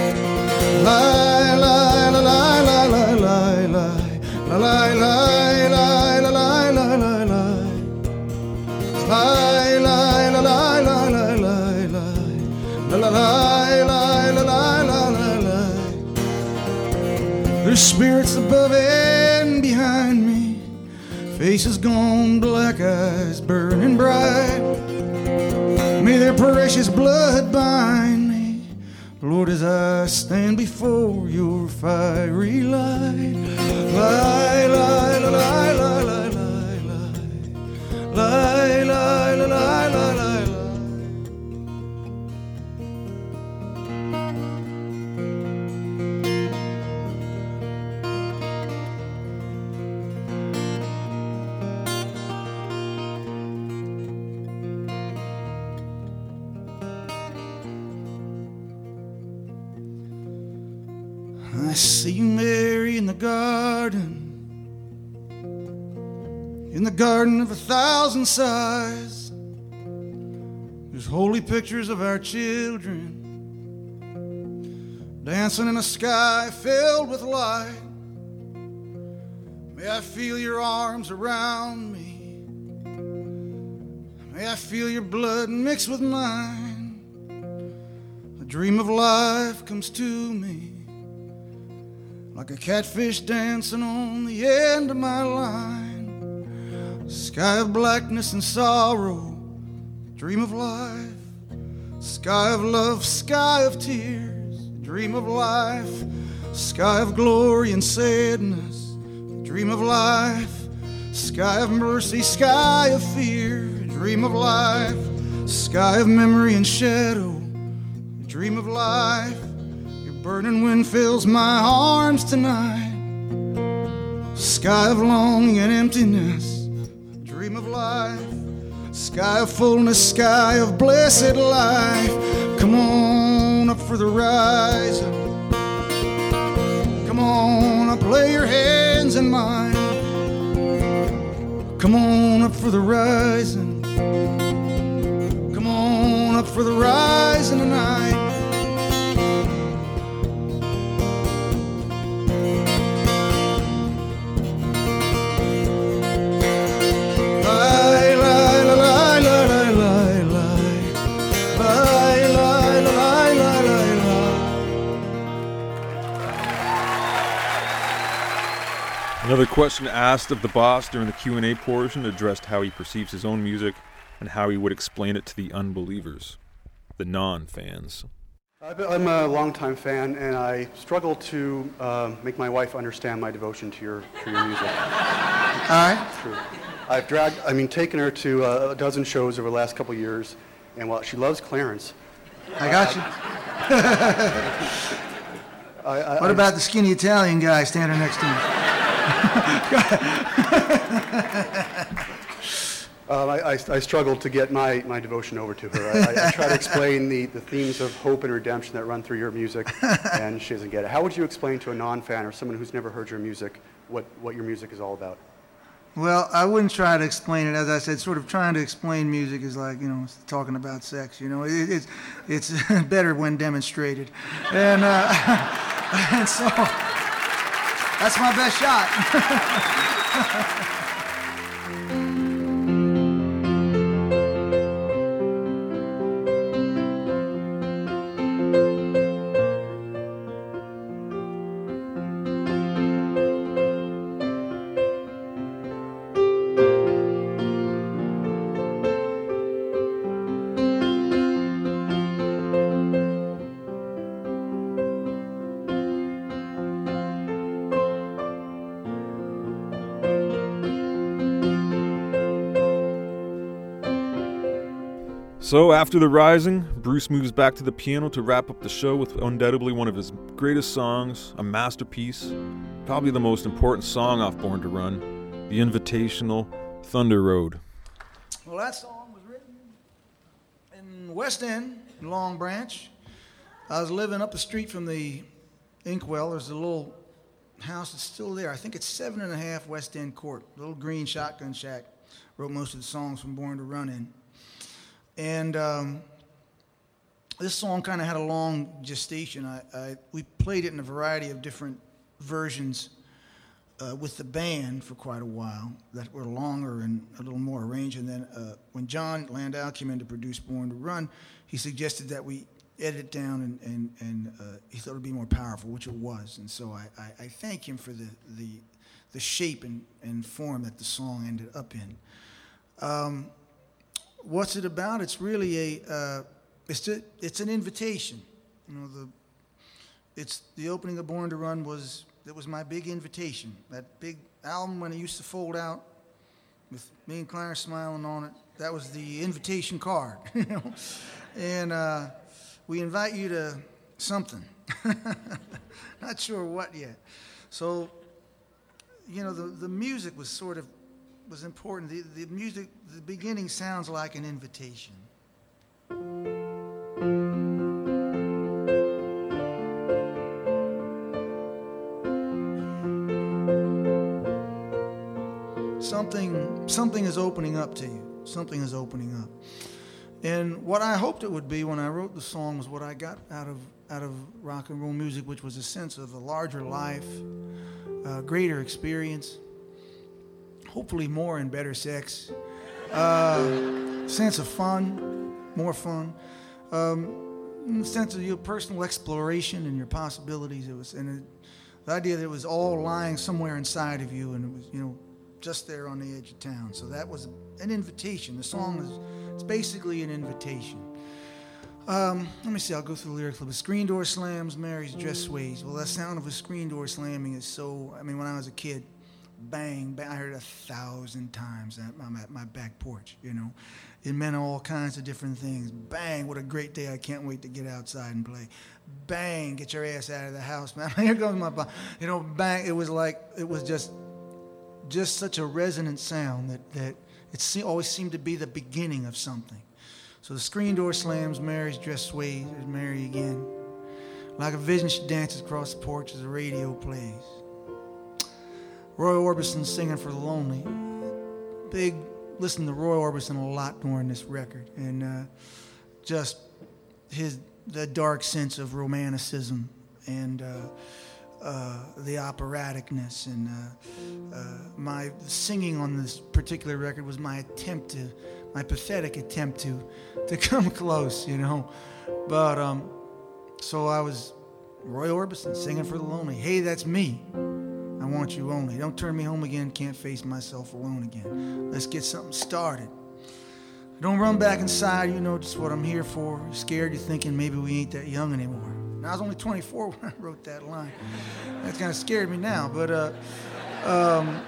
Lie, lie, lie, lie, lie, lie, lie, lie, lie, lie, lie. Lie, lie, lie, lie, lie, lie, lie, lie, lie, lie, lie, lie, lie. There's spirits above and behind me, faces gone, black eyes burning bright. May their your precious blood bind me. Lord, as I stand before your fiery light. Light, light, light, light, light, light, light, light, light, light, light. I see you, Mary, in the garden, in the garden of a thousand sighs. There's holy pictures of our children dancing in a sky filled with light. May I feel your arms around me. May I feel your blood mixed with mine. A dream of life comes to me, like a catfish dancing on the end of my line. A sky of blackness and sorrow, a dream of life. A sky of love, sky of tears, a dream of life. A sky of glory and sadness, a dream of life. A sky of mercy, sky of fear, a dream of life. A sky of memory and shadow, a dream of life. Burning wind fills my arms tonight. Sky of longing and emptiness, dream of life. Sky of fullness, sky of blessed life. Come on up for the rising. Come on up, lay your hands in mine. Come on up for the rising. Come on up for the rising tonight. Another question asked of the boss during the Q and A portion addressed how he perceives his own music and how he would explain it to the unbelievers, the non-fans. I'm a longtime fan, and I struggle to uh, make my wife understand my devotion to your, to your music. All right. True. I've dragged, I mean, taken her to uh, a dozen shows over the last couple years, and while she loves Clarence... I got you. I, I, what about the skinny Italian guy standing next to me? um, I, I, I struggled to get my, my devotion over to her. I, I, I try to explain the, the themes of hope and redemption that run through your music, and she doesn't get it. How would you explain to a non-fan or someone who's never heard your music what, what your music is all about? Well, I wouldn't try to explain it. As I said, sort of trying to explain music is like, you know, talking about sex. You know, it, it's it's better when demonstrated, and uh, and so. That's my best shot. So after The Rising, Bruce moves back to the piano to wrap up the show with undoubtedly one of his greatest songs, a masterpiece, probably the most important song off Born to Run, the invitational Thunder Road. Well, that song was written in West End, in Long Branch. I was living up the street from the Inkwell. There's a little house that's still there. I think it's seven and a half West End Court, little green shotgun shack. Wrote most of the songs from Born to Run in. And um, this song kind of had a long gestation. I, I, we played it in a variety of different versions uh, with the band for quite a while that were longer and a little more arranged. And then uh, when John Landau came in to produce Born to Run, he suggested that we edit it down, and, and, and uh, he thought it would be more powerful, which it was. And so I, I, I thank him for the, the, the shape and, and form that the song ended up in. Um, What's it about? It's really a, uh, it's a, it's an invitation. You know, the, it's the opening of Born to Run was, that was my big invitation. That big album when it used to fold out with me and Clarence smiling on it, that was the invitation card. You know? And uh, we invite you to something. Not sure what yet. So, you know, the, the music was sort of, was important. The, the music, the beginning sounds like an invitation. Something, something is opening up to you. Something is opening up. And what I hoped it would be when I wrote the song was what I got out of out of rock and roll music, which was a sense of a larger life, a greater experience, hopefully more and better sex, uh, sense of fun, more fun, um, sense of your personal exploration and your possibilities. It was, and it, the idea that it was all lying somewhere inside of you, and it was, you know, just there on the edge of town. So that was an invitation. The song is, it's basically an invitation. Um, let me see, I'll go through the lyrics. The screen door slams, Mary's dress sways. Well, that sound of a screen door slamming is so, I mean, when I was a kid, bang, bang, I heard it a thousand times at my, at my back porch, you know. It meant all kinds of different things. Bang, what a great day, I can't wait to get outside and play. Bang, get your ass out of the house, man. Here goes my, you know, bang, it was like, it was just, just such a resonant sound that, that it se- always seemed to be the beginning of something. So the screen door slams, Mary's dress sways, there's Mary again. Like a vision, she dances across the porch as the radio plays. Roy Orbison singing for the lonely. Big, listened to Roy Orbison a lot during this record, and uh, just his the dark sense of romanticism and uh, uh, the operaticness. And uh, uh, my singing on this particular record was my attempt to. My pathetic attempt to to come close, you know. But um, so I was Roy Orbison singing for the lonely. Hey, that's me. I want you only. Don't turn me home again. Can't face myself alone again. Let's get something started. Don't run back inside. You know just what I'm here for. You're scared. You're thinking maybe we ain't that young anymore. And I was only twenty-four when I wrote that line. That's kind of scared me now. But uh, um,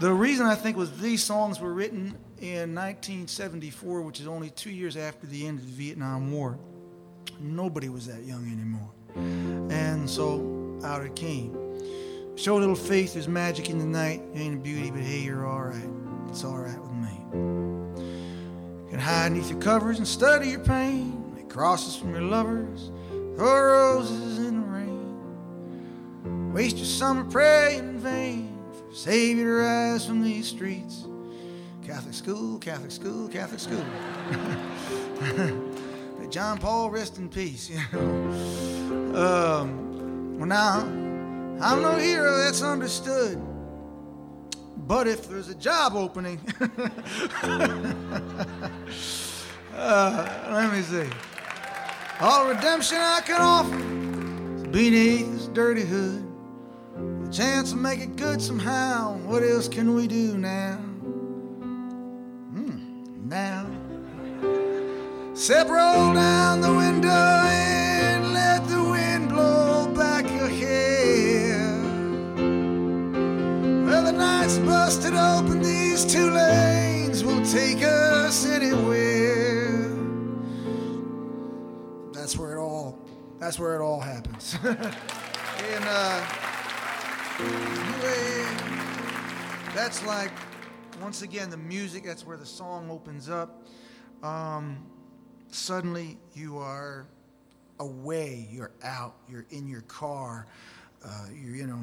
the reason I think was these songs were written in nineteen seventy-four, which is only two years after the end of the Vietnam War. Nobody was that young anymore. And so out it came. Show a little faith, there's magic in the night. You ain't a beauty, but hey, you're all right. It's all right with me. You can hide beneath your covers and study your pain. Make crosses from your lovers, throw roses in the rain. Waste your summer praying in vain for a savior to rise from these streets. Catholic school, Catholic school, Catholic school. But John Paul, rest in peace, you know. Um, well, now, I'm no hero, that's understood. But if there's a job opening, uh, let me see. All redemption I can offer is beneath this dirty hood. A chance to make it good somehow. What else can we do now? Now, step roll down the window and let the wind blow back your hair. Well, the night's busted open, these two lanes will take us anywhere. That's where it all, that's where it all happens. And uh, that's like, once again, the music, that's where the song opens up. Um, suddenly you are away, you're out, you're in your car, uh, you're, you know,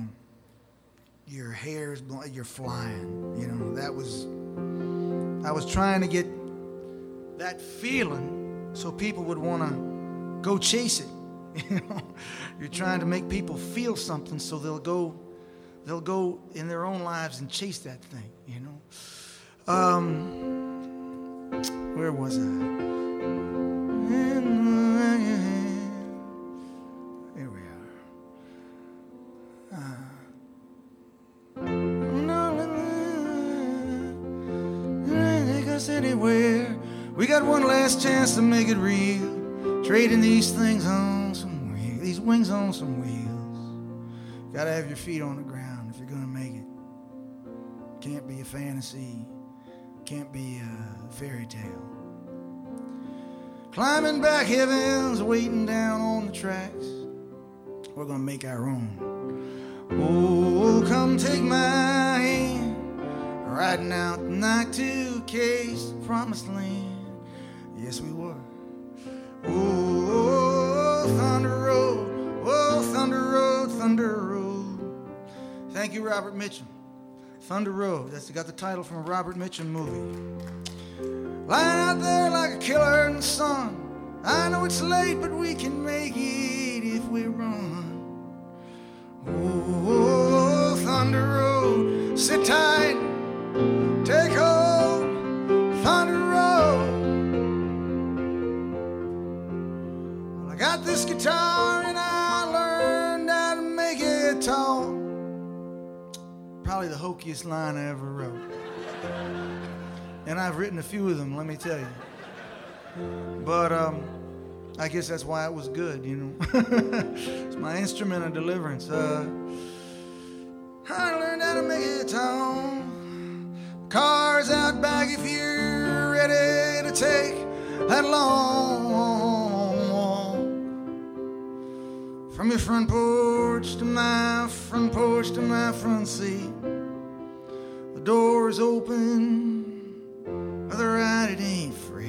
your hair is blowing, you're flying. You know, that was, I was trying to get that feeling so people would want to go chase it. You know, you're trying to make people feel something so they'll go They'll go in their own lives and chase that thing, you know. Um, where was I? Here we are. Uh, no, no, no, no, no, no, no, no, no, no, no, no, no, no, got one last chance to make it real. Trading these things on some wheels, these wings on some wheels. Gotta have your feet on the ground if you're gonna make it. Can't be a fantasy, can't be a fairy tale. Climbing back heavens, waiting down on the tracks. We're gonna make our own. Oh, come take my hand. Riding out the night to case the promised land. Yes, we were. Oh, Thunder Road. Oh, Thunder Road, Thunder Road. Thank you, Robert Mitchum. Thunder Road. That's got the title from a Robert Mitchum movie. Lying out there like a killer in the sun. I know it's late, but we can make it if we run. Oh, Thunder Road, sit tight, take hold, Thunder Road. Well, I got this guitar and I learned how to make it talk. Probably the hokiest line I ever wrote. And I've written a few of them, let me tell you. But um, I guess that's why it was good, you know. It's my instrument of deliverance. Uh, I learned how to make it home. Car's out back if you're ready to take that long walk. From your front porch to my front porch to my front seat. The door is open. Other ride, it ain't free.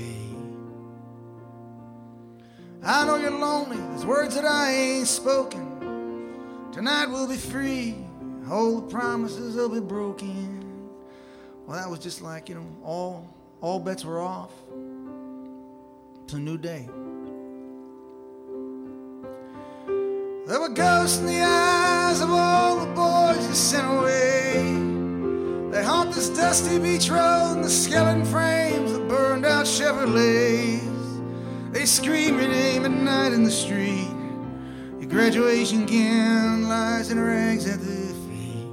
I know you're lonely, there's words that I ain't spoken. Tonight we'll be free, all the promises will be broken. Well, that was just like, you know, all, all bets were off. It's a new day. There were ghosts in the eyes of all the boys you sent away. They haunt this dusty beach road and the skeleton frames of burned out Chevrolets. They scream your name at night in the street. Your graduation gown lies in rags at their feet.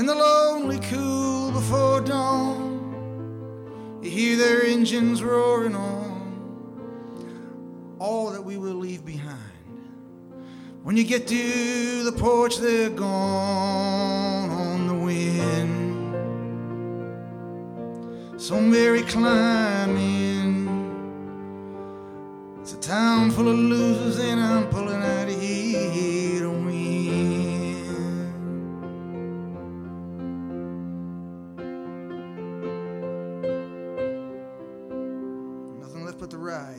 In the lonely cool before dawn, you hear their engines roaring on. All that we will leave behind. When you get to the porch, they're gone on the wind. So Mary, climb in. It's a town full of losers and I'm pulling out here to win. Nothing left but the ride.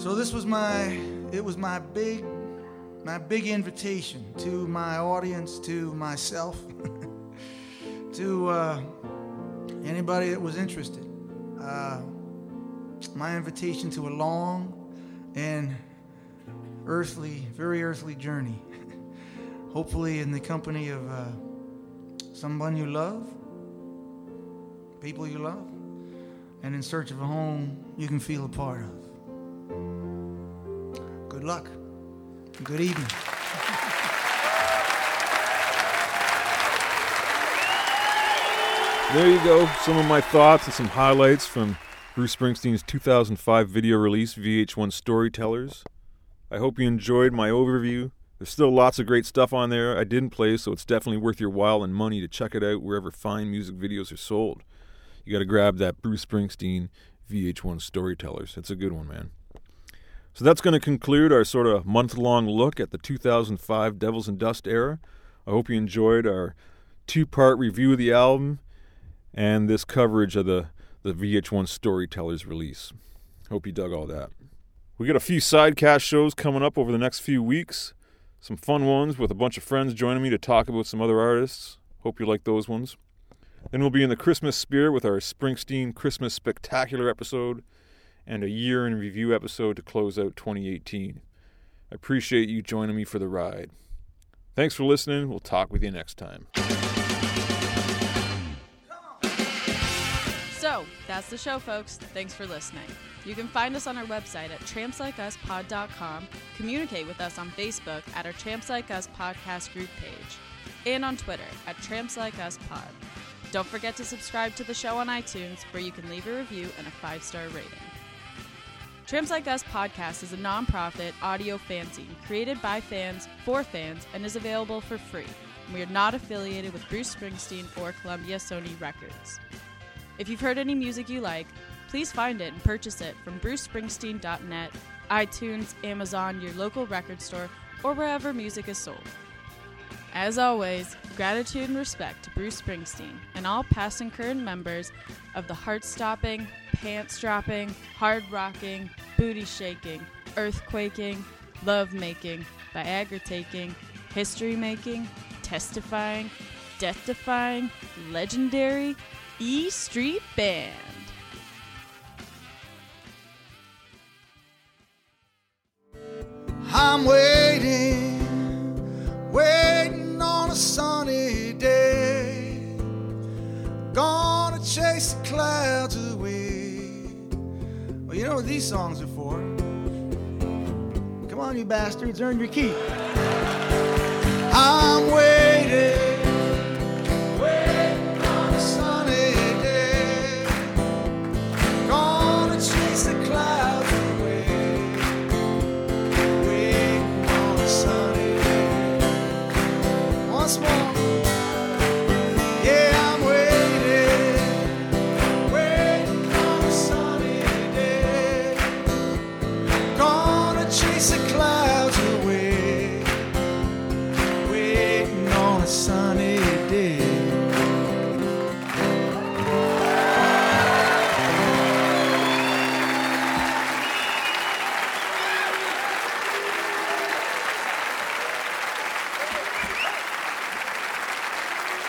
So this was my, it was my big, my big invitation to my audience, to myself, to uh, anybody that was interested. Uh, my invitation to a long and earthly, very earthly journey. Hopefully in the company of uh, someone you love, people you love, and in search of a home you can feel a part of. Good luck. Good evening. There you go. Some of my thoughts and some highlights from Bruce Springsteen's two thousand five video release, V H one Storytellers. I hope you enjoyed my overview. There's still lots of great stuff on there I didn't play, so it's definitely worth your while and money to check it out wherever fine music videos are sold. You got to grab that Bruce Springsteen V H one Storytellers. It's a good one, man. So that's going to conclude our sort of month-long look at the two thousand five Devils and Dust era. I hope you enjoyed our two-part review of the album and this coverage of the, the V H one Storytellers release. Hope you dug all that. We got a few sidecast shows coming up over the next few weeks. Some fun ones with a bunch of friends joining me to talk about some other artists. Hope you like those ones. Then we'll be in the Christmas spirit with our Springsteen Christmas Spectacular episode, and a year-in-review episode to close out twenty eighteen. I appreciate you joining me for the ride. Thanks for listening. We'll talk with you next time. So, that's the show, folks. Thanks for listening. You can find us on our website at tramps like us pod dot com. Communicate with us on Facebook at our Tramps Like Us podcast group page. and on Twitter at Tramps Like Us Pod. Don't forget to subscribe to the show on iTunes, where you can leave a review and a five-star rating. Tramps Like Us podcast is a non-profit audio fanzine created by fans for fans and is available for free. We are not affiliated with Bruce Springsteen or Columbia Sony Records. If you've heard any music you like, please find it and purchase it from bruce springsteen dot net, iTunes, Amazon, your local record store, or wherever music is sold. As always, gratitude and respect to Bruce Springsteen and all past and current members of the heart-stopping, pants-dropping, hard-rocking, booty-shaking, earth-quaking, love-making, Viagra-taking, history-making, testifying, death-defying, legendary E Street Band. I'm waiting, waiting on a sunny day. Gonna chase the clouds away. Well, you know what these songs are for. Come on, you bastards, earn your keep. I'm waiting, waiting on a sunny day. Gonna chase the clouds. Yeah, I'm waiting, waiting on a sunny day. Gonna chase the clouds away. Waiting on a sunny day.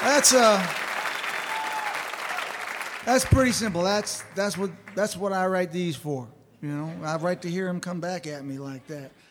That's uh, that's pretty simple. That's that's what that's what I write these for. You know, I write to hear him come back at me like that.